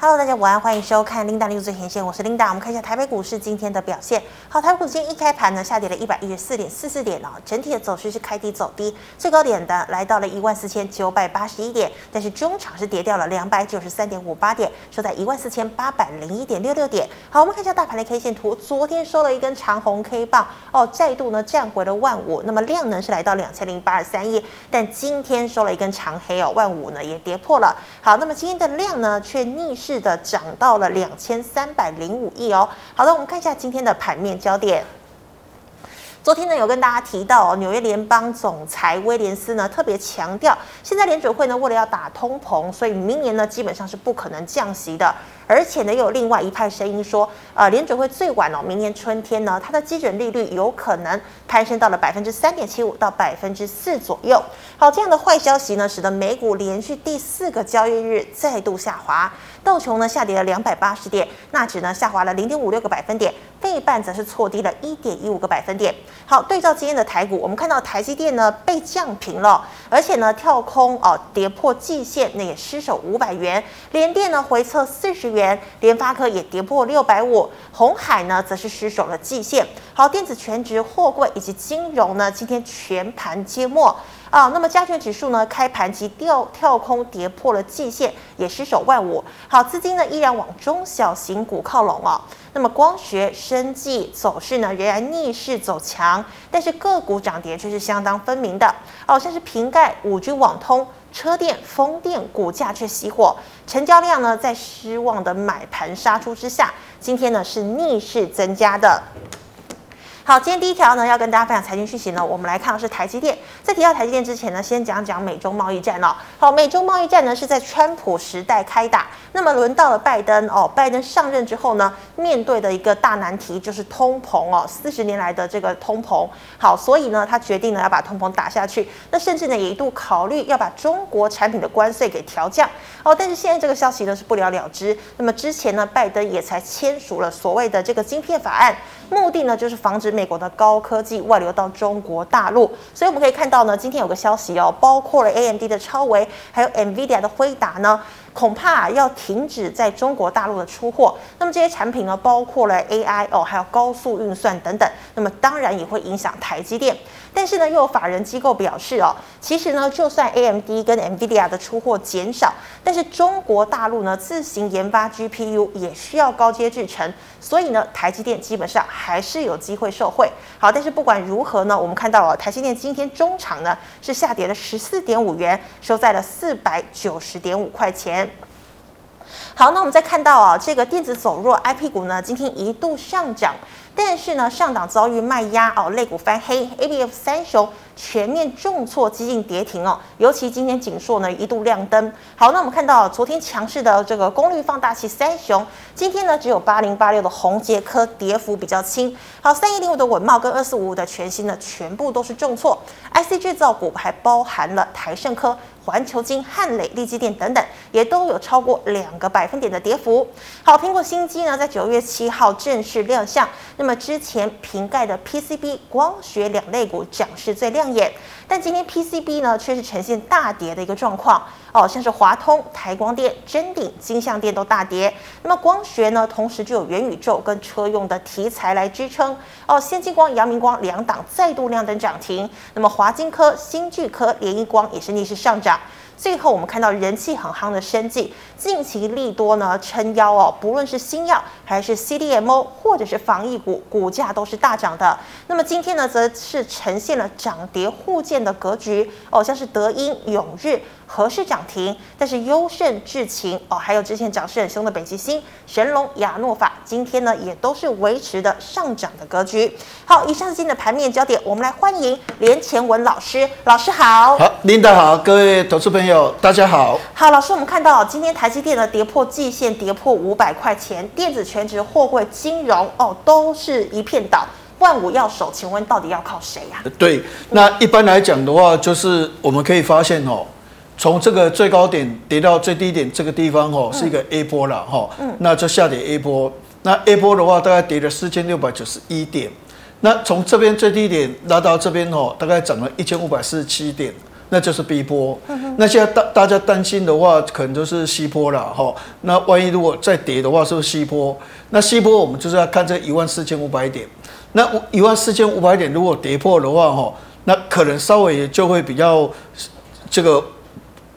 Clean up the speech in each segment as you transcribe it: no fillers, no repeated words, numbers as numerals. Hello， 大家午安，欢迎收看 Linda 六最前线，我是 Linda。我们看一下台北股市今天的表现。好，台北股市今天一开盘呢，下跌了114.44点哦，整体的走势是开低走低，最高点的来到了14981点，但是中场是跌掉了293.58点，收在14801.66点。好，我们看一下大盘的 K 线图，昨天收了一根长红 K 棒哦，再度呢站回了15000，那么量能是来到2083亿，但今天收了一根长黑哦，15000呢也跌破了。好，那么今天的量呢却逆势是的，涨到了2305亿哦。好的，我们看一下今天的盘面焦点。昨天呢，有跟大家提到哦，纽约联邦总裁威廉斯呢特别强调，现在联准会呢为了要打通膨，所以明年呢基本上是不可能降息的。而且呢，又有另外一派声音说，联准会最晚哦，明年春天呢，它的基准利率有可能攀升到了3.75%到4%左右。好，这样的坏消息呢，使得美股连续第4个交易日再度下滑，道琼呢下跌了280点，纳指呢下滑了0.56个百分点，费半则是挫低了1.15个百分点。好，对照今天的台股，我们看到台积电呢被降平了，而且呢跳空哦跌破季线，那也失守500元，联电呢回测40元。联发科也跌破650，鸿海呢则是失守了季线。好，电子全值、货柜以及金融呢，今天全盘皆末啊。那么加权指数呢，开盘即跳空跌破了季线，也失守15000。好，资金呢依然往中小型股靠拢哦。那么光学、生技走势呢仍然逆势走强，但是个股涨跌却是相当分明的哦，像是瓶盖、5G 网通、车电、风电股价却熄火，成交量呢在失望的买盘杀出之下，今天呢是逆势增加的。好，今天第一条呢，要跟大家分享财经讯息呢，我们来看的是台积电。在提到台积电之前呢，先讲讲美中贸易战哦。好，美中贸易战呢是在川普时代开打，那么轮到了拜登哦。拜登上任之后呢，面对的一个大难题就是通膨哦，40年来的这个通膨。好，所以呢，他决定呢要把通膨打下去，那甚至呢也一度考虑要把中国产品的关税给调降哦。但是现在这个消息呢是不了了之。那么之前呢，拜登也才签署了所谓的这个晶片法案，目的呢就是防止美国的高科技外流到中国大陆。所以我们可以看到呢，今天有个消息哦，包括了 AMD 的超微，还有 NVIDIA 的辉达呢，恐怕要停止在中国大陆的出货。那么这些产品呢，包括了 AI 哦，还有高速运算等等。那么当然也会影响台积电。但是呢，又有法人机构表示哦，其实呢，就算 AMD 跟 NVIDIA 的出货减少，但是中国大陆呢自行研发 GPU 也需要高阶制程，所以呢，台积电基本上还是有机会受。好，但是不管如何呢，我们看到了台积电今天中场呢是下跌了14.5元，收在了490.5块钱。好，那我们再看到啊，这个电子走弱 ，IP 股呢今天一度上涨，但是呢上档遭遇卖压哦，类股翻黑 ，ABF 三雄全面重挫，激进跌停哦。尤其今天景硕呢一度亮灯。好，那我们看到昨天强势的这个功率放大器三雄，今天呢只有8086的宏捷科跌幅比较轻。好，3105的稳懋跟2455的全新呢全部都是重挫。IC 制造股还包含了台盛科、环球晶、汉磊、力积电等等，也都有超过2个百分点的跌幅。好，苹果新机呢在9月7号正式亮相。那么之前瓶盖的 PCB、光学两类股涨势最亮眼，但今天 PCB 呢却是呈现大跌的一个状况哦，像是华通、台光电、臻鼎、金像电都大跌。那么光学呢，同时就有元宇宙跟车用的题材来支撑哦，先进光、阳明光两档再度亮灯涨停。那么华金科、新巨科、联一光也是逆势上涨。最后，我们看到人气很夯的生技，近期利多呢撑腰哦，不论是新药还是 CDMO 或者是防疫股，股价都是大涨的。那么今天呢，则是呈现了涨跌互见的格局哦，像是德英、永日合适涨停，但是优胜智勤哦，还有之前涨势很凶的北极星、神龙、亚诺法，今天呢也都是维持的上涨的格局。好，以上是今天的盘面焦点，我们来欢迎连前文老师，老师好。好，琳达好，各位投资朋友。大家好，好老师，我们看到今天台积电呢跌破季线，跌破500块钱，电子全值、货柜、金融哦都是一片倒，15000要守，请问到底要靠谁呀？对，那一般来讲的话，就是我们可以发现哦，从这个最高点跌到最低点这个地方哦，是一个 A 波啦哈，那就下跌 A 波，那 A 波的话大概跌了4691点，那从这边最低点拉到这边哦，大概涨了1547点。那就是 B 波。那现在大家担心的话，可能就是 C 波啦，哈。那万一如果再跌的话，是不是 C 波？那 C 波我们就是要看这14500点。那14500点如果跌破的话，哈，那可能稍微就会比较这个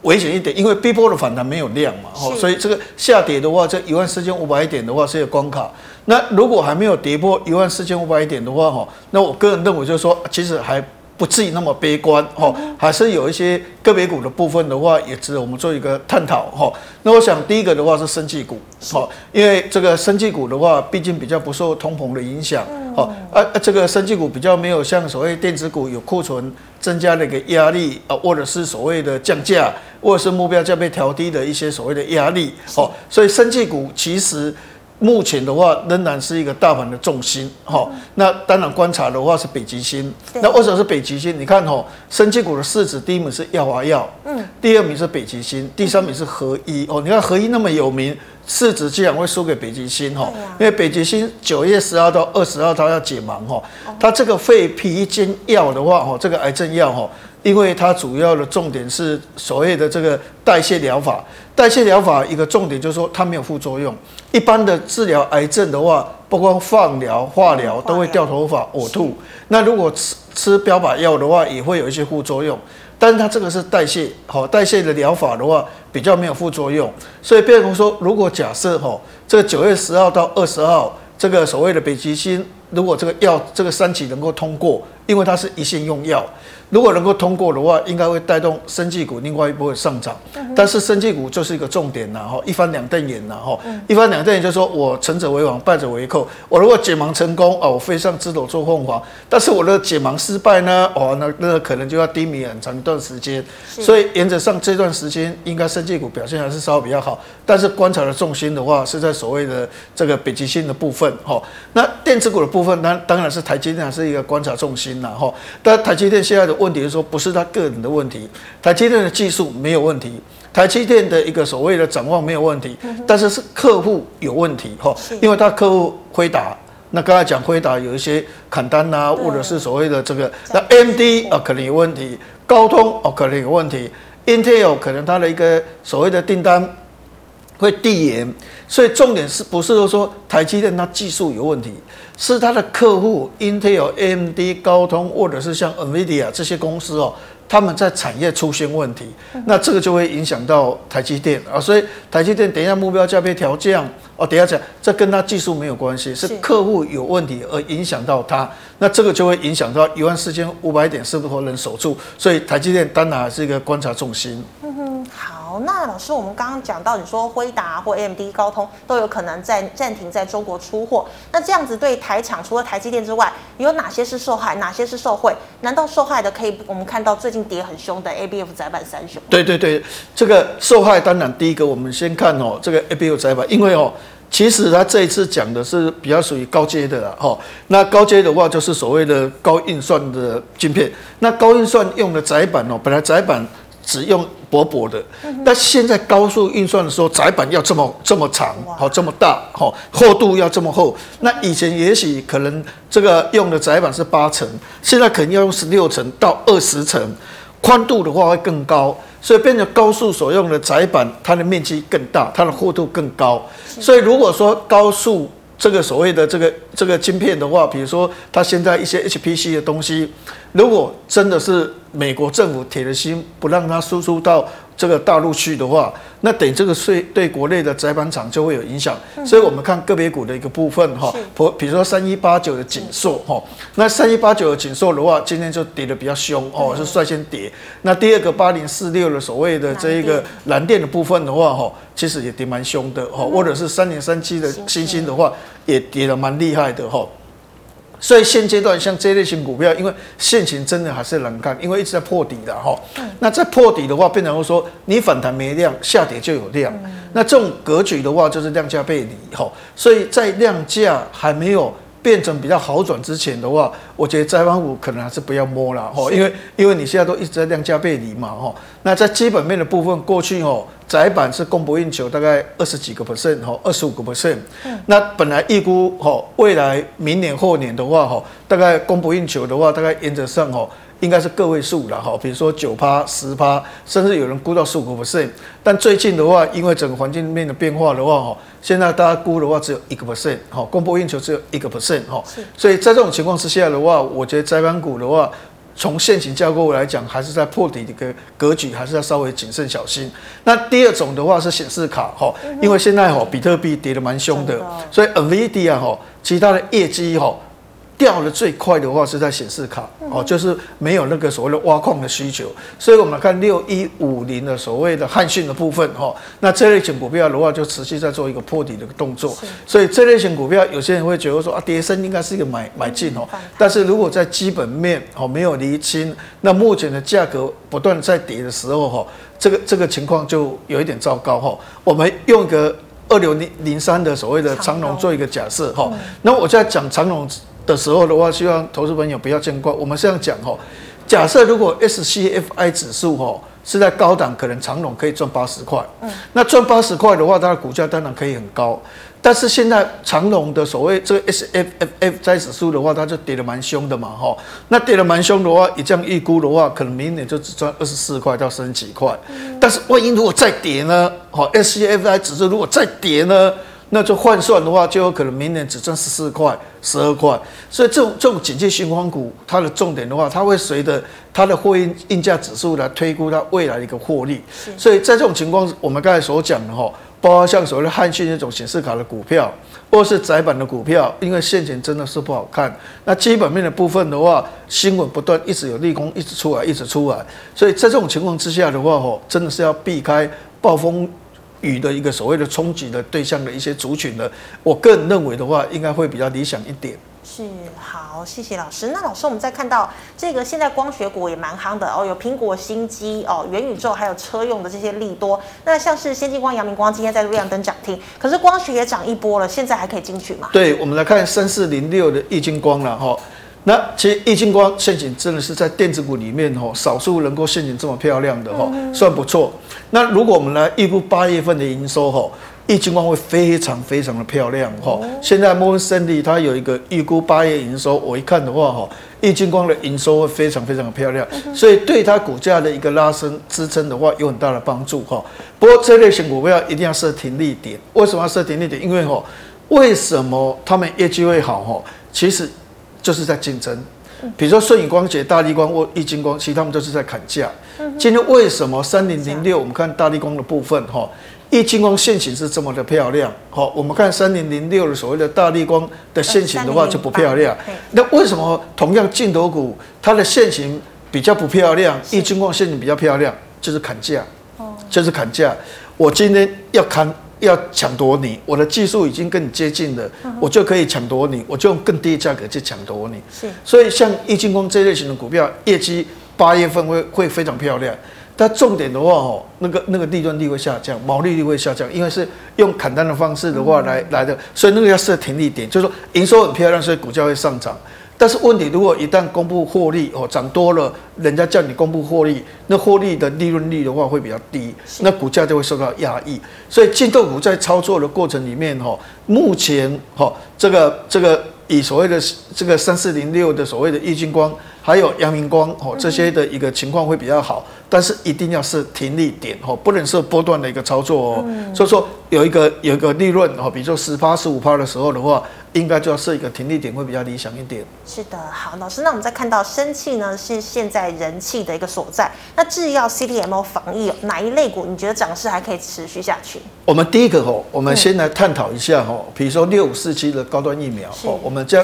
危险一点，因为 B 波的反弹没有量嘛，哈，所以这个下跌的话，这14500点的话是有关卡。那如果还没有跌破14500点的话，哈，那我个人认为就是说，其实还不至于那么悲观哈，还是有一些个别股的部分的话，也值得我们做一个探讨哈。那我想第一个的话是生技股，好，因为这个生技股的话，毕竟比较不受通膨的影响，好，这个生技股比较没有像所谓电子股有库存增加的一个压力啊，或者是所谓的降价，或者是目标价被调低的一些所谓的压力，好，所以生技股其实目前的话，仍然是一个大盘的重心，哈。那当然观察的话是北极星。那为什么是北极星？你看哈，生技股的市值第一名是药华药，第二名是北极星，第三名是合一哦。你看合一那么有名，市值竟然会输给北极星哈，因为北极星9月12到22它要解盲哈，它这个肺脾经药的话哈，这个癌症药哈。因为它主要的重点是所谓的这个代谢疗法，代谢疗法一个重点就是说它没有副作用。一般的治疗癌症的话，包括放疗、化疗都会掉头发、呕吐。那如果吃标靶药的话，也会有一些副作用。但是它这个是代谢，好，代谢的疗法的话比较没有副作用。所以，比如说，如果假设哈，这个9月10到20号这个所谓的北极星，如果这个药这个3期能够通过，因为它是一线用药。如果能够通过的话，应该会带动生技股另外一波的上涨。但是生技股就是一个重点啦，一翻两瞪眼啦，一翻两瞪眼就是说我成者为王，败者为寇。我如果解盲成功啊，我飞上枝头做凤凰；但是我的解盲失败呢，哦，那可能就要低迷很长一段时间。所以原则上这段时间应该生技股表现还是稍微比较好，但是观察的重心的话是在所谓的这个北极星的部分哈。那电子股的部分，当然是台积电是一个观察重心啦哈。但台积电现在的问题是说，不是他个人的问题，台积电的技术没有问题，台积电的一个所谓的展望没有问题，但是是客户有问题哈，因为他客户辉达，那刚才讲辉达有一些砍单啊，或者是所谓的这个，那 AMD 啊可能有问题，高通哦可能有问题 ，Intel 可能它的一个所谓的订单会递延，所以重点是不是说台积电它技术有问题？是它的客户 Intel、AMD、高通，或者是像 NVIDIA 这些公司哦，他们在产业出现问题，那这个就会影响到台积电啊。所以台积电等一下目标价被调降哦，等一下讲，这跟它技术没有关系，是客户有问题而影响到它，那这个就会影响到14500点是否能守住。所以台积电当然是一个观察重心。好，那老师，我们刚刚讲到你说辉达或 AMD、高通都有可能暂停在中国出货，那这样子对台厂除了台积电之外，有哪些是受害，哪些是受惠？难道受害的可以我们看到最近跌很凶的 ABF 载板三雄？对对对，这个受害当然第一个我们先看哦，这个 ABF 载板，因为哦。其实他这一次讲的是比较属于高阶的啦，哈。那高阶的话就是所谓的高运算的晶片。那高运算用的载板哦，本来载板只用薄薄的，但现在高速运算的时候，载板要这么长，好这么大，好厚度要这么厚。那以前也许可能这个用的载板是8层，现在可能要用16层到20层，宽度的话会更高。所以变成高速所用的载板，它的面积更大，它的厚度更高。所以如果说高速这个所谓的这个晶片的话，比如说它现在一些 HPC 的东西，如果真的是美国政府铁了心不让它输出到这个大陆去的话，那等这个税对国内的载板厂就会有影响。所以我们看个别股的一个部分哈，比如说3189的景硕哈，那3189的景硕的话，今天就跌得比较凶哦，是率先跌。那第二个8046的所谓的这一个蓝电的部分的话哈，其实也跌蛮凶的哈，或者是3037的星星的话，也跌得蛮厉害的哈。所以现阶段像这类型股票，因为现行真的还是难看，因为一直在破底的哈。那在破底的话，变成说你反弹没量，下跌就有量。那这种格局的话，就是量价背离哈。所以在量价还没有变成比较好转之前的话，我觉得载板股可能还是不要摸了哈，因为你现在都一直在量价背离嘛哈。那在基本面的部分，过去哦，载板是供不应求，大概20几个%哈，25个%。那本来预估哈，未来明年后年的话哈，大概供不应求的话，大概原则上哈，应该是个位数啦，比如说 9% 10%， 甚至有人估到 15%。 但最近的话，因为整个环境面的变化的话，现在大家估的话只有 1%， 供不应求只有 1%， 所以在这种情况之下的话，我觉得载板股的话，从现行架构来讲，还是在破底的一个格局，还是要稍微谨慎小心。那第二种的话是显示卡，因为现在比特币跌得蛮凶的，所以 NVIDIA 其他的业绩掉的最快的话是在显示卡，就是没有那个所谓的挖矿的需求，所以我们来看6150的所谓的汉讯的部分，那这类型股票的话就持续在做一个破底的动作，所以这类型股票有些人会觉得说啊，跌深应该是一个买进，但是如果在基本面没有厘清，那目前的价格不断在跌的时候，这个情况就有一点糟糕。我们用一个2603的所谓的长荣做一个假设，那我在讲长荣的时候的话，希望投资朋友不要见怪。我们这样讲，假设如果 SCFI 指数是在高档，可能长荣可以赚80块。那赚80块的话，它的股价当然可以很高。但是现在长荣的所谓这个 SCFI 指数的话，它就跌得蛮凶的嘛，那跌得蛮凶的话，以这样预估的话，可能明年就只赚24块到30几块。但是万一如果再跌呢？SCFI 指数如果再跌呢？那就换算的话，就有可能明年只赚14块、12块，所以这种景气循环股，它的重点的话，它会随着它的货运价指数来推估它未来的一个获利。所以在这种情况，我们刚才所讲的包括像所谓的汉讯那种显示卡的股票，或是载板的股票，因为现前真的是不好看。那基本面的部分的话，新闻不断一直有利空，一直出来，所以在这种情况之下的话，真的是要避开暴风与的一个所谓的冲击的对象的一些族群的，我个人认为的话，应该会比较理想一点。是，好，谢谢老师。那老师，我们再看到这个现在光学股也蛮夯的哦，有苹果、新机哦、元宇宙，还有车用的这些利多。那像是先进光、阳明光今天在亮灯涨停，可是光学也涨一波了，现在还可以进去吗？对，我们来看3406的易经光了哈。那其实易经光现行真的是在电子股里面少数能够现行这么漂亮的算不错。那如果我们来预估8月份的营收易经光会非常非常的漂亮现在 Morgan Stanley 它有一个预估8月营收，我一看的话易经光的营收会非常非常的漂亮，所以对它股价的一个拉升支撑的话有很大的帮助不过这类型股票一定要设停利点，为什么要设停利点？因为为什么他们业绩会好？其实就是在竞争，比如说舜宇光学、大立光或易经光，其实他们就是在砍价。今天为什么3006？我们看大立光的部分易经光线型是这么的漂亮我们看3006的所谓的大立光的线型的话就不漂亮。那为什么同样镜头股它的线型比较不漂亮，易经光线型比较漂亮？就是砍价，我今天要抢夺你，我的技术已经跟你接近了，我就可以抢夺你，我就用更低的价格去抢夺你。所以像易经光这类型的股票，业绩8月份会非常漂亮，但重点的话，那个利润率会下降，毛利率会下降，因为是用砍单的方式的话来的，所以那个要设停利点，就是说营收很漂亮，所以股价会上涨。但是问题，如果一旦公布获利涨多了，人家叫你公布获利，那获利的利润率的话会比较低，那股价就会受到压抑。所以镜头股在操作的过程里面目前这个以所谓的这个3406的所谓的易经光还有阳明光这些的一个情况会比较好，但是一定要是停利点不能是波段的一个操作所以说有一个利润比如说 10%、15% 的时候的话，应该就要设一个停利点，会比较理想一点。是的，好，老师，那我们再看到生气呢，是现在人气的一个所在。那制药、CDMO、防疫，哪一类股你觉得涨势还可以持续下去？我们第一个我们先来探讨一下比如说6547的高端疫苗我们这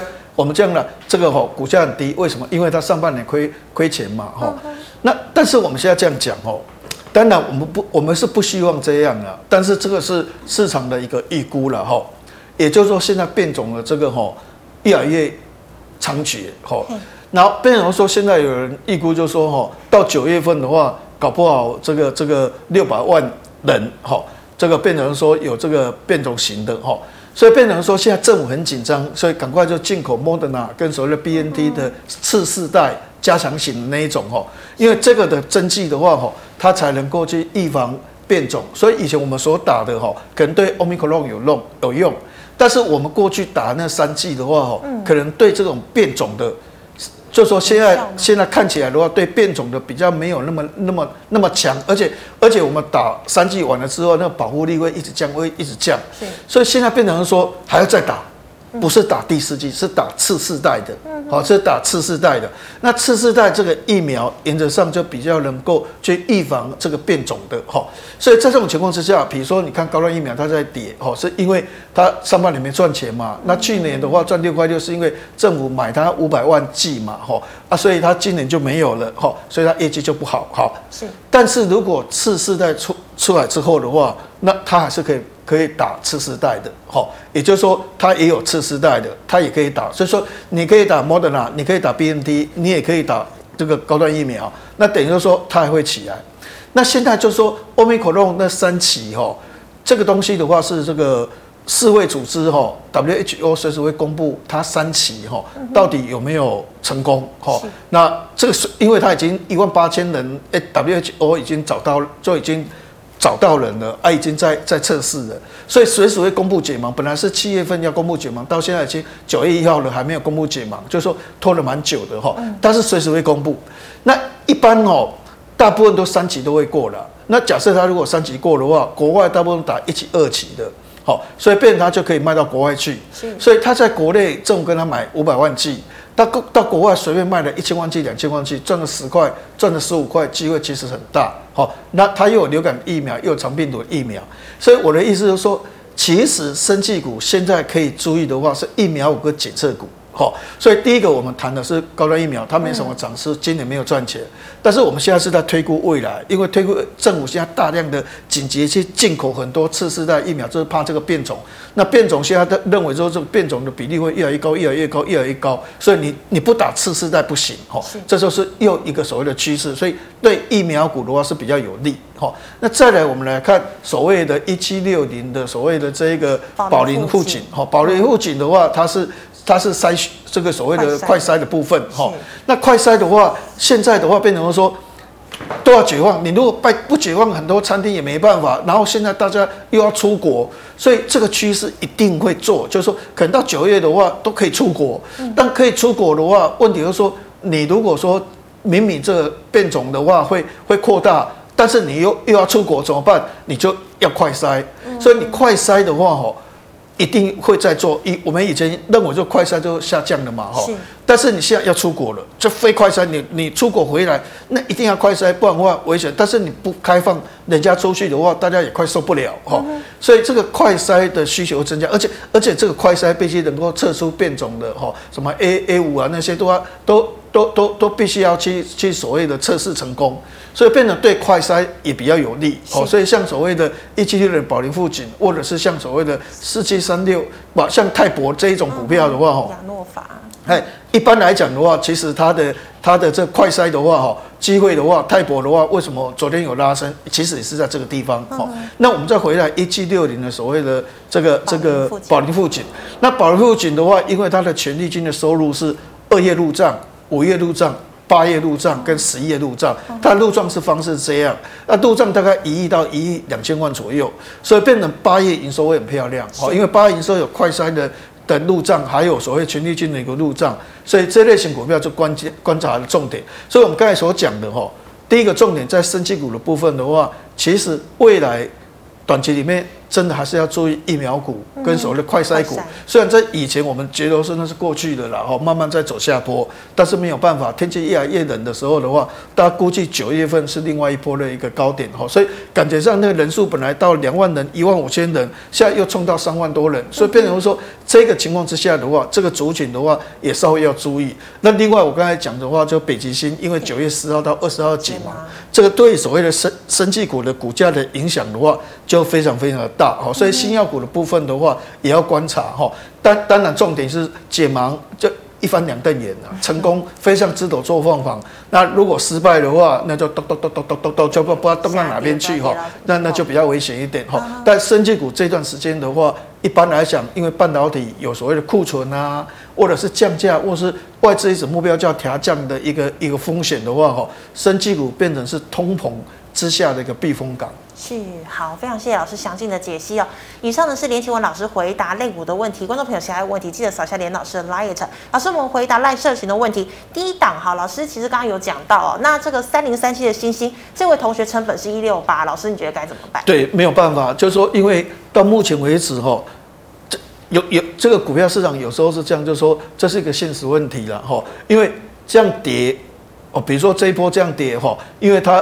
样呢，这个股价很低，为什么？因为它上半年亏钱嘛那但是我们现在这样讲当然我们是不希望这样了，但是这个是市场的一个预估了也就是说，现在变种的这个越来越猖獗然后变成说，现在有人预估就说到9月份的话，搞不好这个600万人这个变成说有这个变种型的所以变成说现在政府很紧张，所以赶快就进口 Moderna 跟所谓的 BNT 的次世代加强型的那一种因为这个的针剂的话它才能够去预防变种，所以以前我们所打的可能对 Omicron 有用。但是我们过去打那3剂的话，可能对这种变种的就是说现在看起来的话，对变种的比较没有那么强，而且我们打3剂完了之后，那个保护力会一直降，所以现在变成说还要再打。不是打第4剂，是打次世代的，好，是打次世代的。那次世代这个疫苗，原则上就比较能够去预防这个变种的，哈。所以在这种情况之下，比如说你看高端疫苗它在跌，哈，是因为它上半年没赚钱嘛。那去年的话赚6块6，是因为政府买它500万剂嘛，哈啊，所以它今年就没有了，哈，所以它业绩就不好，哈。是。但是如果次世代出来之后的话，那它还是可以打次世代的，哈，也就是说它也有次世代的，它也可以打，所以说你可以打 Moderna， 你可以打 BNT， 你也可以打这个高端疫苗，那等于说它还会起来。那现在就是说 Omicron 那3期哈，这个东西的话是这个世卫组织哈 WHO 随时会公布它3期哈到底有没有成功哈。那这个是因为它已经18000人，WHO 已经找到人了，已经在测试了，所以随时会公布解盲。本来是7月份要公布解盲，到现在已经9月1号了，还没有公布解盲，就是说拖了蛮久的哈。但是随时会公布。那一般哦，大部分都3期都会过了。那假设他如果3期过的话，国外大部分打1期、2期的，好，所以变成他就可以卖到国外去。所以他在国内政府跟他买500万剂，到国外随便卖了1000万剂、2000万剂，赚了10块，赚了15块，机会其实很大。好，那它又有流感疫苗，又有肠病毒疫苗，所以我的意思就是说，其实生技股现在可以注意的话是疫苗跟检测股。好，所以第一个我们谈的是高端疫苗，它没什么涨势，今年没有赚钱，但是我们现在是在推估未来，因为推估政府现在大量的紧急去进口很多次世代疫苗，就是怕这个变种。那变种现在他认为说这个变种的比例会越来越高，所以你不打次世代不行，哈，这就是又一个所谓的趋势，所以对疫苗股的话是比较有利，哈。那再来我们来看所谓的1760的所谓的这个保龄护颈，哈，保龄护颈的话它是筛选这个所谓的快筛的部分，哈。那快筛的话，现在的话变成说都要解放，你如果不解放，很多餐厅也没办法。然后现在大家又要出国，所以这个趋势一定会做，就是说可能到9月的话都可以出国，但可以出国的话，问题就是说你如果说明明这个变种的话会扩大，但是你又要出国怎么办？你就要快筛，所以你快筛的话，哈。一定会在做，我们以前认为就快筛就下降了嘛，哈。但是你现在要出国了，就非快筛，你出国回来，那一定要快筛，不然的话危险。但是你不开放人家出去的话，大家也快受不了，哈。所以这个快筛的需求增加，而且这个快筛必须能够测出变种的，哈，什么 A5 啊那些都必须要去所谓的测试成功。所以变成对快筛也比较有利，好，所以像所谓的176的保龄附近，或者是像所谓的4736，像泰博这一种股票的话，哈，亚诺法，一般来讲的话，其实它的这快筛的话，哈，机会的话，泰博的话，为什么昨天有拉升？其实也是在这个地方，哈。那我们再回来1760的所谓的这个保龄附近，那保龄附近的话，因为它的权利金的收入是2月入账、5月入账、8月入账跟10月入账，它入账是方式这样，那入账大概1亿到1亿2千万左右，所以变成8月营收会很漂亮，因为8月营收有快筛的入账，还有所谓权利金的一个入账，所以这类型股票就观察的重点。所以我们刚才所讲的哈，第一个重点在生技股的部分的话，其实未来短期里面真的还是要注意疫苗股跟所谓的快筛股，虽然在以前我们觉得那是过去的啦，慢慢在走下坡，但是没有办法，天气越来越冷的时候的话，大家估计9月份是另外一波的一个高点，所以感觉上那个人数本来到2万人、15000人，现在又冲到3万多人，所以变成说这个情况之下的话，这个族群的话也稍微要注意。那另外我刚才讲的话，就北极星，因为9月10号到20号解盲，这个对所谓的生技股的股价的影响的话，就非常非常的大，所以新药股的部分的话也要观察，当然重点是解盲就一翻2瞪眼，成功飞上枝头做凤凰，那如果失败的话，那就咚咚咚就不知道咚到哪边去，那就比较危险一点，但生技股这段时间的话，一般来讲，因为半导体有所谓的库存啊，或者是降价，或是外资一直目标价调降的一个风险的话，生技股变成是通膨之下的一个避风港。是，好，非常谢谢老师详尽的解析哦。以上呢是连奇文老师回答类股的问题，观众朋友其他问题记得扫下连老师的 LINE。老师，我们回答 LINE 社群的问题。第一档，好，老师其实刚刚有讲到哦，那这个3037的星星，这位同学成本是168，老师你觉得该怎么办？对，没有办法，就是说，因为到目前为止哈、哦。有这个股票市场有时候是这样，就是说这是一个现实问题了哈，因为这样跌哦，比如说这一波这样跌哈，因为他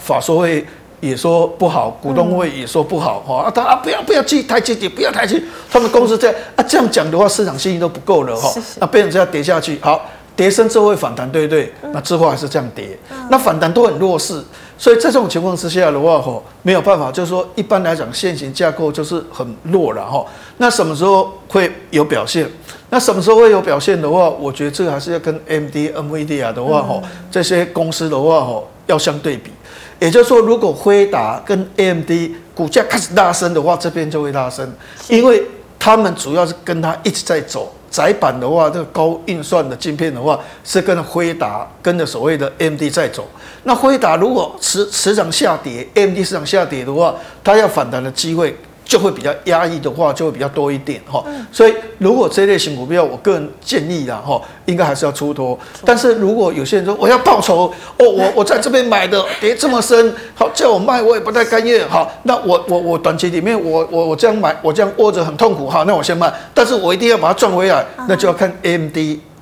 法说会也说不好，股东会也说不好哈，啊他啊不要去台积电，不要台积，他们公司这样啊这样讲的话，市场信心都不够了哈，那被人家跌下去，好跌升之后会反弹，对不对？那之后还是这样跌，那反弹都很弱势。所以在这种情况之下的话，吼没有办法，就是说一般来讲，现行架构就是很弱了哈。那什么时候会有表现？那什么时候会有表现的话，我觉得这个还是要跟 AMD、NVIDIA 的话，吼这些公司的话，吼要相对比。也就是说，如果辉达跟 AMD 股价开始拉升的话，这边就会拉升，因为他们主要是跟它一直在走。窄板的话，这个高运算的晶片的话，是跟辉达跟着所谓的 AMD 在走。那辉达如果市场下跌 ，AMD 市场下跌的话，它要反弹的机会就会比较压抑的话，就会比较多一点哈。所以如果这类型股票，我个人建议啦哈，应该还是要出脱。但是如果有些人说我要报酬哦，我在这边买的跌这么深，好叫我卖我也不太甘愿，好那我短期里面我这样买我这样握着很痛苦，好那我先卖，但是我一定要把它赚回来，那就要看 AMD。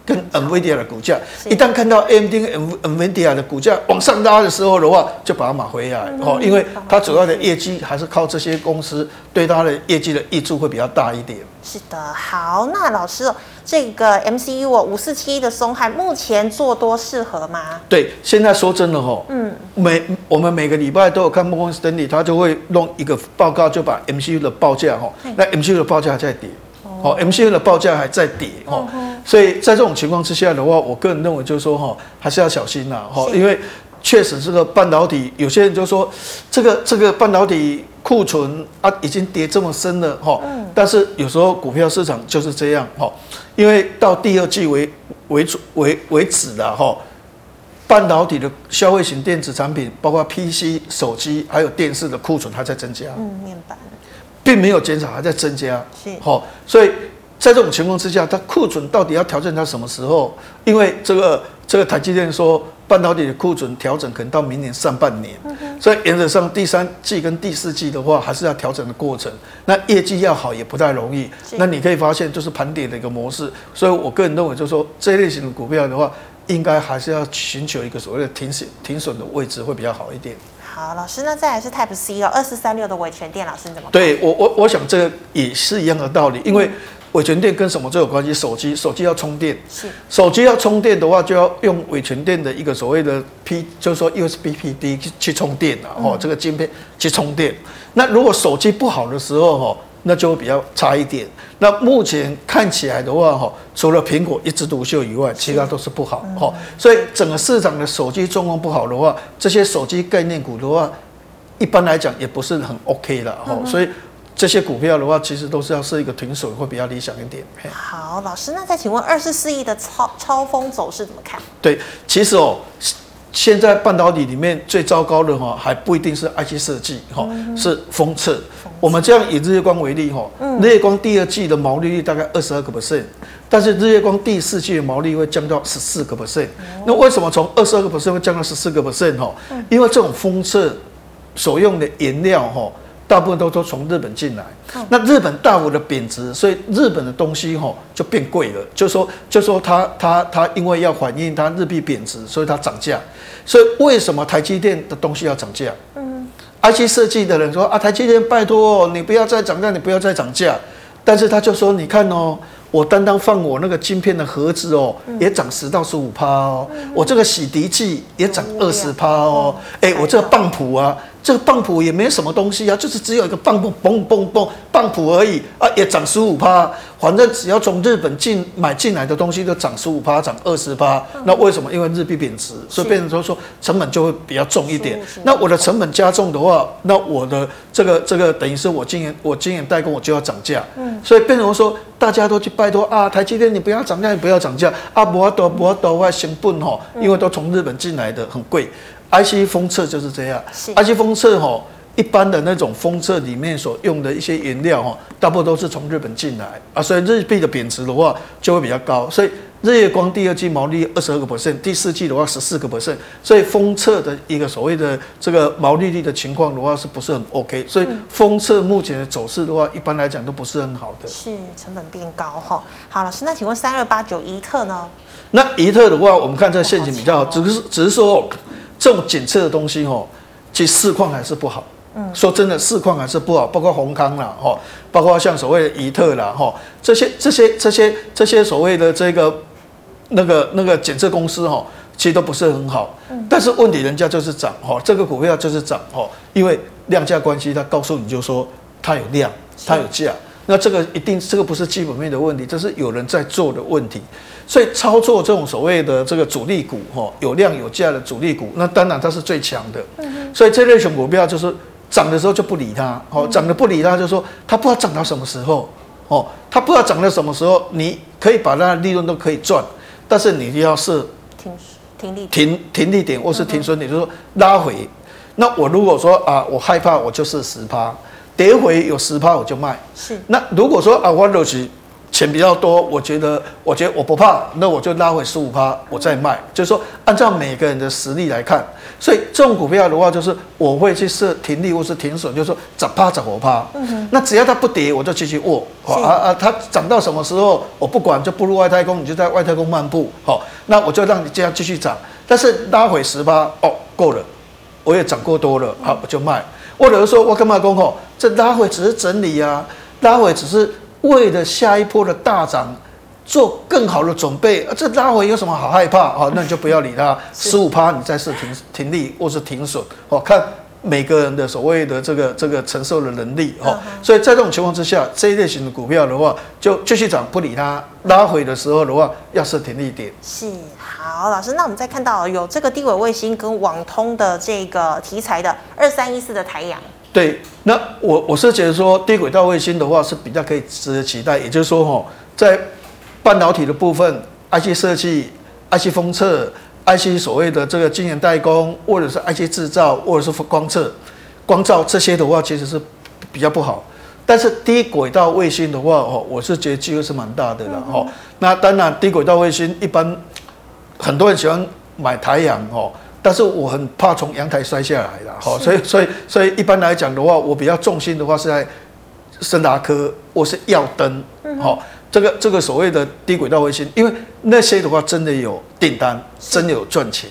跟 NVIDIA 的股价，一旦看到 AMD 跟 NVIDIA 的股价往上拉的时候的话，就把它买回来哦，因为它主要的业绩还是靠这些公司对它的业绩的益处会比较大一点。是的，好，那老师，这个 MCU 5471的松翰目前做多适合吗？对，现在说真的哦，我们每个礼拜都有看 Morgan Stanley， 他就会弄一个报告，就把 MCU 的报价哦，那 MCU 的报价还在跌。哦 ，MCU 的报价还在跌哦，所以在这种情况之下的话，我个人认为就是说哈，还是要小心啦哈，因为确实这个半导体有些人就说这个半导体库存啊已经跌这么深了哈，但是有时候股票市场就是这样哈，因为到第二季为止啦哈，半导体的消费型电子产品，包括 PC、手机还有电视的库存还在增加，面板。并没有减少，还在增加。是，好、哦，所以在这种情况之下，它库存到底要调整到什么时候？因为这个台积电说，半导体的库存调整可能到明年上半年，所以原则上第三季跟第四季的话，还是要调整的过程。那业绩要好也不太容易。那你可以发现，就是盘点的一个模式。所以我个人认为，就是说这类型的股票的话，应该还是要寻求一个所谓的停损的位置，会比较好一点。好，老师，那再来是 Type C 哦，2336的维权店，老师你怎么看？对我想这个也是一样的道理，因为维权店跟什么最有关系？手机要充电，手机要充电的话，就要用维权店的一个所谓的 就是说 USB PD 去充电啊，哦，这个晶片去充电。那如果手机不好的时候，哦。那就会比较差一点。那目前看起来的话，除了苹果一枝独秀以外，其他都是不好。所以整个市场的手机状况不好的话，这些手机概念股的话，一般来讲也不是很 OK 了。所以这些股票的话，其实都是要设一个停损会比较理想一点。好，老师，那再请问2441的超峰走势怎么看？对，其实哦。现在半导体里面最糟糕的哈，还不一定是 IC 设计哈，是封测。我们这样以日月光为例哈，日月光第二季的毛利率大概22%，但是日月光第四季的毛利会降到14%。那为什么从22%会降到14%哈？因为这种封测所用的原料哈，大部分都从日本进来。那日本大幅的贬值，所以日本的东西哈就变贵了。就说它因为要反映它日币贬值，所以它涨价。所以为什么台积电的东西要涨价？IC 设计的人说啊，台积电拜托、哦、你不要再涨价，你不要再涨价。但是他就说，你看哦，我单单放我那个晶片的盒子哦，也涨10%到15%哦，我这个洗涤剂也涨20%哦，哎，我这个棒谱啊，这个棒谱也没什么东西啊，就是只有一个棒棒嘣嘣嘣棒谱而已啊，也涨15%。反正只要从日本买进来的东西都涨15%，涨20%。那为什么？因为日币贬值，所以变成说成本就会比较重一点。那我的成本加重的话，那我的这个等于是我今年代工我就要涨价。所以变成说大家都去拜托啊，台积电你不要涨价，你不要涨价啊，不要多外成本吼，因为都从日本进来的很贵。IC 封测就是这样，IC 封测吼。一般的那种封测里面所用的一些原料哈，大部分都是从日本进来啊，所以日币的贬值的话就会比较高，所以日月光第二季毛利22%，第四季的话14%，所以封测的一个所谓的这个毛利率的情况的话是不是很 OK？ 所以封测目前的走势的话，一般来讲都不是很好的，是成本变高哈。好，老师，那请问32891宜特呢？那宜特的话，我们看这陷阱比较好，只是说这种检测的东西哈，其实市况还是不好。说真的，市况还是不好，包括宏康啦，包括像所谓的宜特啦，这些所谓的这个那个检测公司哈，其实都不是很好。但是问题人家就是涨哈，这个股票就是涨哈，因为量价关系，它告诉你就说它有量，它有价。那这个一定，这个不是基本面的问题，这是有人在做的问题。所以操作这种所谓的这个主力股哈，有量有价的主力股，那当然它是最强的。所以这类型股票就是。涨的时候就不理它，哦，涨的不理它，就说它不知道涨到什么时候，哦，它不知道涨到什么时候，你可以把它的利润都可以赚，但是你要是停利点或是停损点，就是说拉回。那我如果说啊，我害怕，我就是10%，跌回有10%我就卖。是。那如果说啊，我落去钱比较多，我觉得我不怕，那我就拉回15%我再卖。就是说按照每个人的实力来看。所以这种股票的话，就是我会去设停利或是停损，就是说10%、15%。那只要它不跌，我就继续握。它涨到什么时候我不管，就步入外太空，你就在外太空漫步。好，那我就让你这样继续涨，但是拉回10%哦，够了，我也涨过多了，好，我就卖。或者说我干嘛讲吼，这拉回只是整理啊，拉回只是为了下一波的大涨。做更好的准备，这拉回有什么好害怕啊？那你就不要理它，15%你再是停利或是停损，哦，看每个人的所谓的这个承受的能力哦。所以在这种情况之下，这一类型的股票的话，就继续涨不理它，拉回的时候的话，要设停利点。是，好，老师，那我们再看到有这个低轨卫星跟网通的这个题材的2314的台阳。对，那我是觉得说低轨道卫星的话是比较可以值得期待，也就是说哦，在半导体的部分 ，IC 设计、IC 封测、IC 所谓的这个晶圆代工，或者是 IC 制造，或者是光照这些的话，其实是比较不好。但是低轨道卫星的话，我是觉得机会是蛮大的啦。那当然，低轨道卫星一般很多人喜欢买台阳哦，但是我很怕从阳台摔下来啦。所以一般来讲的话，我比较重心的话是在森达科或是耀登哦。这个所谓的低轨道卫星，因为那些的话真的有订单，真的有赚钱，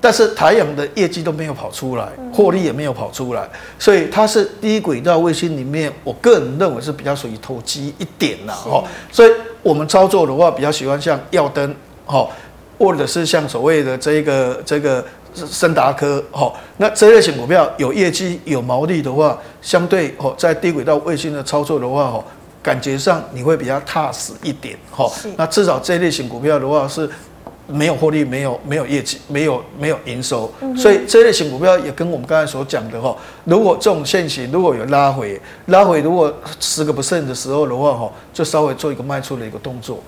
但是台阳的业绩都没有跑出来，获利也没有跑出来，所以它是低轨道卫星里面，我个人认为是比较属于投机一点啦，哦，所以我们操作的话比较喜欢像耀登，哦，或者是像所谓的这个森达科，哦，那这类型股票有业绩有毛利的话，相对哦在低轨道卫星的操作的话，哦。感觉上你会比较踏实一点，哈。那至少这类型股票的话是没有获利、没有业绩、没有营收，所以这类型股票也跟我们刚才所讲的哈，如果这种现形如果有拉回，如果10%的时候的话，哈，就稍微做一个卖出的一个动作。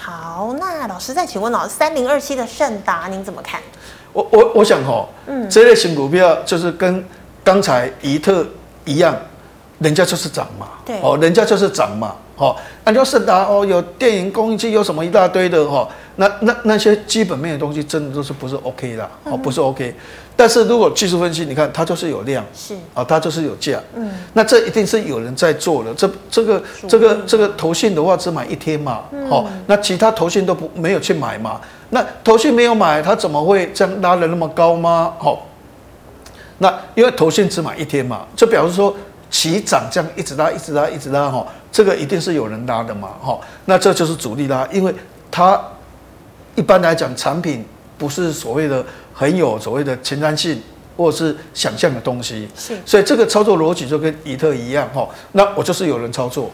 好，那老师再请问老师，3027的盛达您怎么看？我想哈，这类型股票就是跟刚才宜特一样。人家就是涨嘛，对，哦，人家就是涨嘛，哦，那就是达哦，有电源供应器，有什么一大堆的哦，那些基本面的东西真的都是不是 OK 啦，哦，不是 OK。但是如果技术分析，你看它就是有量，是啊，它就是有价，那这一定是有人在做的。这个投信的话只买一天嘛，哦，那其他投信都没有去买嘛，那投信没有买，它怎么会这样拉得那么高吗？哦，那因为投信只买一天嘛，就表示说。起涨这样一直拉哈，这个一定是有人拉的嘛哈，那这就是主力拉，因为它一般来讲产品不是所谓的很有所谓的前瞻性或者是想象的东西，所以这个操作逻辑就跟宜特一样哈，那我就是有人操作，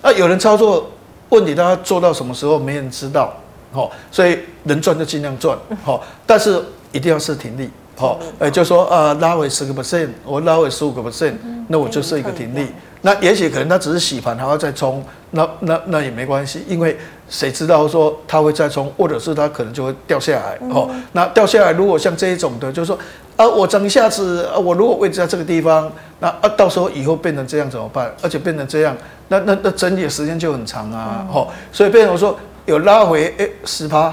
那有人操作问题他做到什么时候没人知道，哈，所以能赚就尽量赚，哈，但是一定要是停利。好，就说拉回10%，我拉回15%，那我就是一个停利。那也许可能它只是洗盘，还要再冲，那也没关系，因为谁知道说它会再冲，或者是它可能就会掉下来。哦，那掉下来，如果像这一种的，就是说我涨一下子，我如果位置在这个地方，那到时候以后变成这样怎么办？而且变成这样，那整理的时间就很长啊，哦，所以变成我说有拉回10%，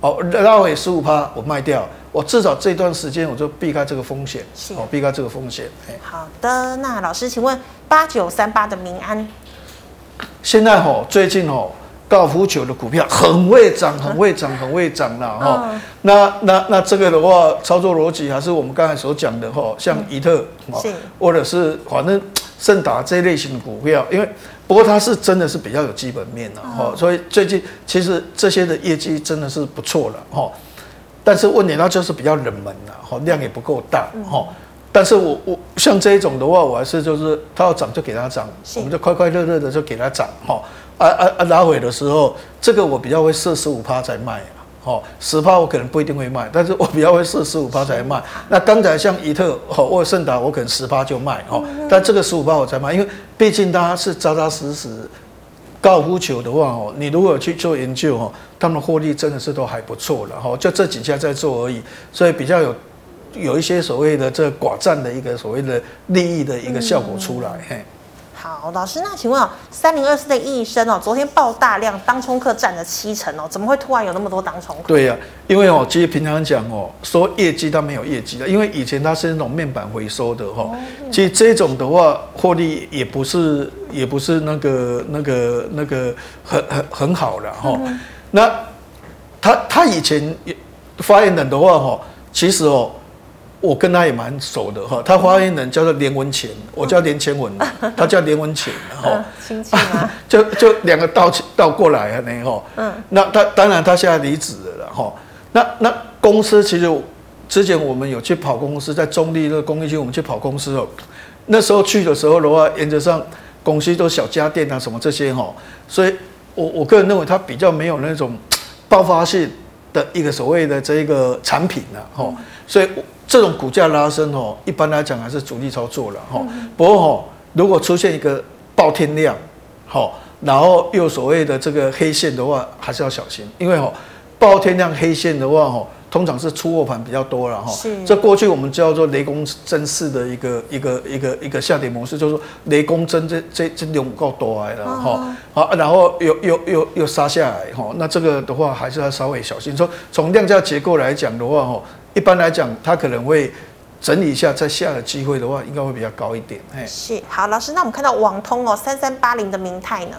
哦，拉回15%，我卖掉。我至少这段时间我就避开这个风险，哦，避开这个风险。好的，那老师，请问8938的民安，现在吼，最近吼，高尔夫球的股票很会涨，啦哈。那这个的话，操作逻辑还是我们刚才所讲的哈，像怡特，或者是反正盛达这一类型的股票，因为不过它是真的是比较有基本面的哈，所以最近其实这些的业绩真的是不错了哈。但是问题它就是比较冷门了，量也不够大，但是我像这一种的话，我还是就是它要涨就给它涨，我们就快快乐乐的就给它涨，拉回的时候，这个我比较会设15%才卖，10%我可能不一定会卖，但是我比较会设15%才卖。那刚才像怡特或盛达，我可能10%就卖，但这个15%我才卖，因为毕竟它是扎扎实实。高尔夫球的话，你如果去做研究，他们获利真的是都还不错了，就这几家在做而已，所以比较有一些所谓的这寡占的一个所谓的利益的一个效果出来。好，老师，那请问3024的益生昨天爆大量，当冲客占了70%哦，怎么会突然有那么多当冲客？对呀，因为其实平常讲说业绩它没有业绩的，因为以前它是那种面板回收的其实这种的话获利也不是那个很好了那他以前发言人的话其实我跟他也蛮熟的哈，他发言人叫做连文乾，我叫连乾文，他叫连文乾哈，亲戚吗？就两个倒过来啊那哈，那他当然他现在离职了哈，那公司其实之前我们有去跑公司，在中立的工业区我们去跑公司哦，那时候去的时候的话，原则上公司都小家电啊什么这些哈，所以我个人认为他比较没有那种爆发性的一个所谓的这个产品啊哈，所以。这种股价拉升一般来讲还是主力操作了不过如果出现一个爆天量，然后又所谓的这个黑线的话，还是要小心，因为爆天量黑线的话通常是出货盘比较多了这过去我们叫做雷公针式的一个下跌模式，就是说雷公针这量够多来了然后又杀下来那这个的话还是要稍微小心。说从量价结构来讲的话一般来讲，它可能会整理一下，再下的机会的话，应该会比较高一点。是，好，老师，那我们看到网通3380的明泰呢？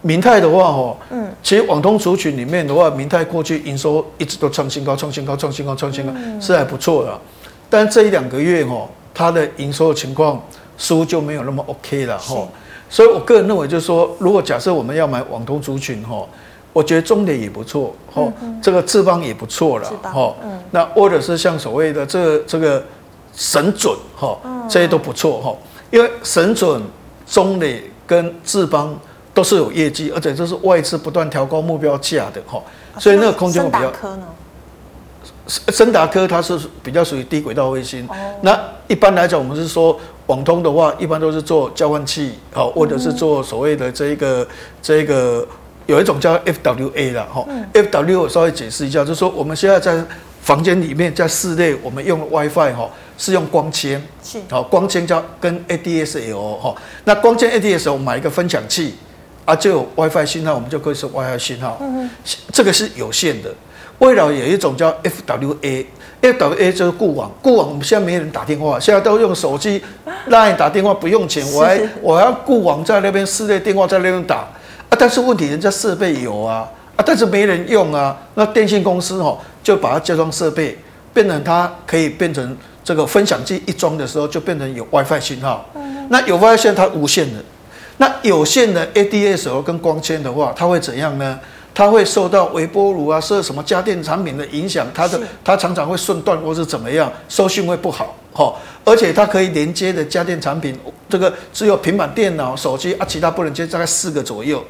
明泰的话其实网通族群里面的话，明泰过去营收一直都创新高，是还不错的。但这一两个月它的营收情况似乎就没有那么 OK 了所以我个人认为，就是说，如果假设我们要买网通族群我觉得中磊也不错这个智邦也不错了那或者是像所谓的这个神准这些都不错因为神准、中磊跟智邦都是有业绩，而且这是外资不断调高目标价的所以那个空间会比较。森达科它是比较属于低轨道卫星那一般来讲我们是说网通的话，一般都是做交换器或者是做所谓的这个。有一种叫 FWA 啦FWA 我稍微解释一下，就是说我们现在在房间里面，在室内我们用的 WiFi 是用光纤，光纤叫跟 ADSL 那光纤 ADSL 我买一个分享器就有 WiFi 信号，我们就可以是 WiFi 信号这个是有限的。未来有一种叫 FWA 就是固网我们现在没人打电话，现在都用手机 LINE 打电话不用钱，我还要固网在那边室内电话在那边打但是问题人家设备有但是没人用那电信公司就把它加装设备，变成它可以变成这个分享器一装的时候就变成有 WiFi 信号那有 WiFi 信号它无线的，那有线的 ADSL 跟光纤的话，它会怎样呢？它会受到微波炉是什么家电产品的影响，它常常会瞬断或是怎么样，收讯会不好而且它可以连接的家电产品，这个只有平板电脑、手机其他不能接，大概4个左右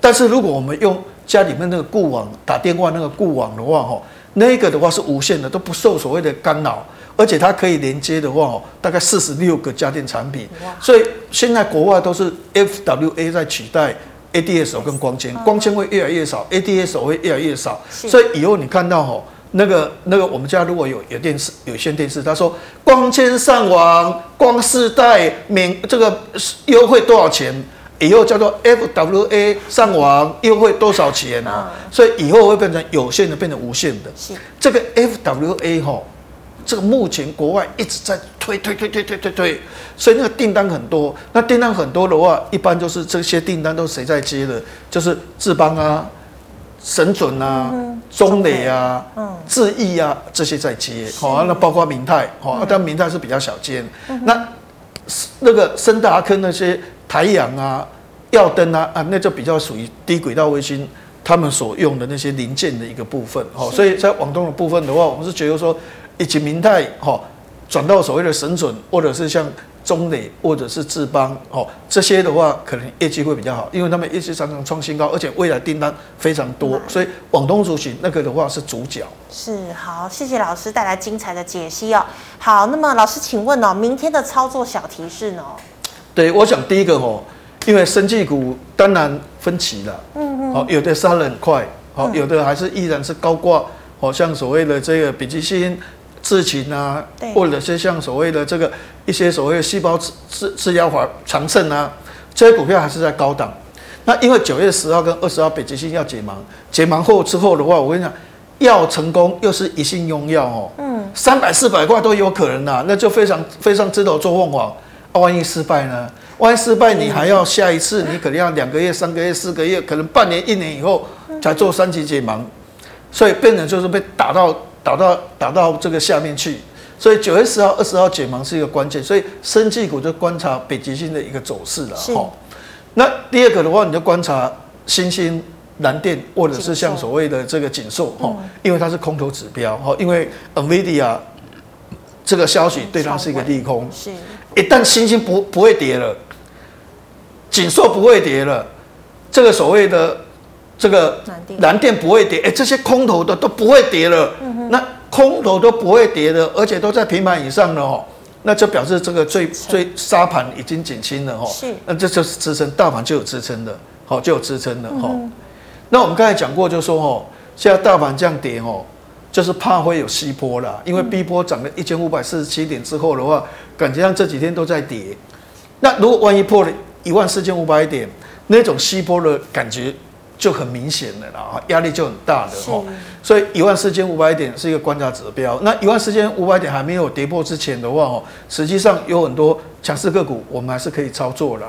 但是如果我们用家里面那个固网打电话那个固网的话那个的话是无线的，都不受所谓的干扰，而且它可以连接的话大概46个家电产品。所以现在国外都是 FWA 在取代ADSL 跟光纤，光纤会越来越少，ADSL 会越来越少，所以以后你看到那个我们家如果有电视有线电视，他说光纤上网光世代免这个优惠多少钱？以后叫做 FWA 上网优惠多少钱啊？所以以后会变成有线的变成无线的。是这个 FWA 哈，这个目前国外一直在推，所以那个订单很多。那订单很多的话，一般就是这些订单都谁在接的？就是智邦啊、神准啊、中磊啊、智易啊这些在接。好、哦，那包括明泰，好、哦，但明泰是比较小接。那个森达科那些。台阳啊、耀灯 那就比较属于低轨道卫星他们所用的那些零件的一个部分。哦、所以在网通的部分的话，我们是觉得说，以及明泰哈转到所谓的神准，或者是像中磊或者是智邦、哦、这些的话，可能业绩会比较好，因为他们业绩常常创新高，而且未来订单非常多，所以网通族群那个的话是主角。是好，谢谢老师带来精彩的解析哦。好，那么老师请问哦，明天的操作小提示呢？对，我想第一个吼，因为生技股当然分歧了，有的杀得很快，有的还是依然是高挂，好像所谓的这个笔记芯、智勤啊，或者是像所谓的这个一些所谓的细胞治疗法、长盛啊，这些股票还是在高档。那因为9月10号跟20号笔记芯要解盲，解盲后之后的话，我跟你讲，要成功又是一性用药哦，300、400块都有可能啊，那就非常非常枝头做凤凰。万一失败呢？万一失败，你还要下一次，你可能要2个月、3个月、4个月，可能半年、1年以后才做3期解盲，所以变成就是被打到这个下面去。所以9月10号、20号解盲是一个关键，所以生技股就观察北极星的一个走势了。好，那第二个的话，你就观察新兴蓝电或者是像所谓的这个景硕，因为它是空头指标，因为 NVIDIA 这个消息对它是一个利空。一旦星星不会跌了，景硕不会跌了，这个所谓的这个蓝电不会跌，这些空头的都不会跌了，那空头都不会跌了，而且都在平盘以上了哦，那就表示这个最沙盘已经减轻了哦，那这就是支撑，大盘就有支撑了，好就有支撑了哦。那我们刚才讲过，就说哦，现在大盘这样跌哦。就是怕会有 C 波啦，因为 B 波涨了1547点之后的话，感觉上这几天都在跌。那如果万一破了14500点，那种 C 波的感觉就很明显了啦，压力就很大的齁。所以14500点是一个观察指标。那14500点还没有跌破之前的话，实际上有很多强势个股我们还是可以操作啦，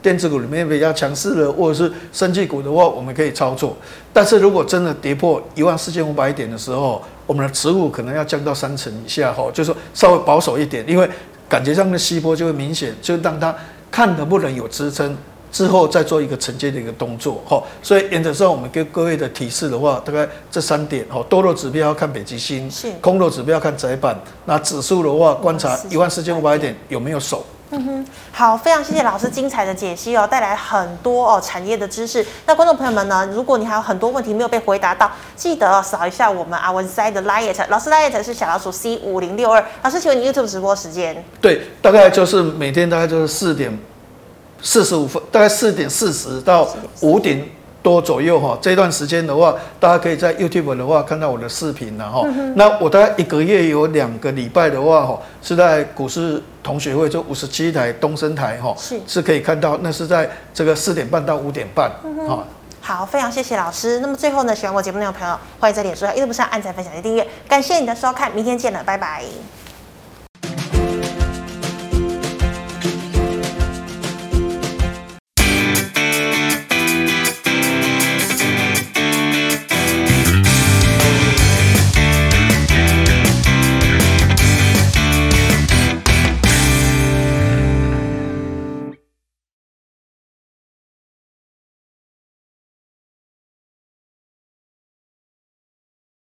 电子股里面比较强势的，或者是生技股的话，我们可以操作。但是如果真的跌破14500点的时候，我们的持股可能要降到30%以下齁，就是稍微保守一点，因为感觉上的吸波就会明显，就让它看能不能有支撑。之后再做一个承接的一个动作，所以原则上我们给各位的提示的话，大概这3点，多头指标要看北极星，空头指标要看窄板，那指数的话观察14500点有没有守。好，非常谢谢老师精彩的解析哦，带来很多哦产业的知识。那观众朋友们呢，如果你还有很多问题没有被回答到，记得、哦、扫一下我们阿文塞的 Lite， 老师 Lite 是小老鼠 C5062。老师，请问你 YouTube 直播时间？对，大概就是每天大概就是4点45分，大概4点40到5点多左右哈，这段时间的话，大家可以在 YouTube 的话看到我的视频了哈。那我大概1个月有2个礼拜的话哈，是在股市同学会就57台东升台哈，是可以看到，那是在这个4点半到5点半哈。好，非常谢谢老师。那么最后呢，喜欢我节目内容的朋友，欢迎在脸书上、YouTube 上按赞、分享及订阅。感谢你的收看，明天见了，拜拜。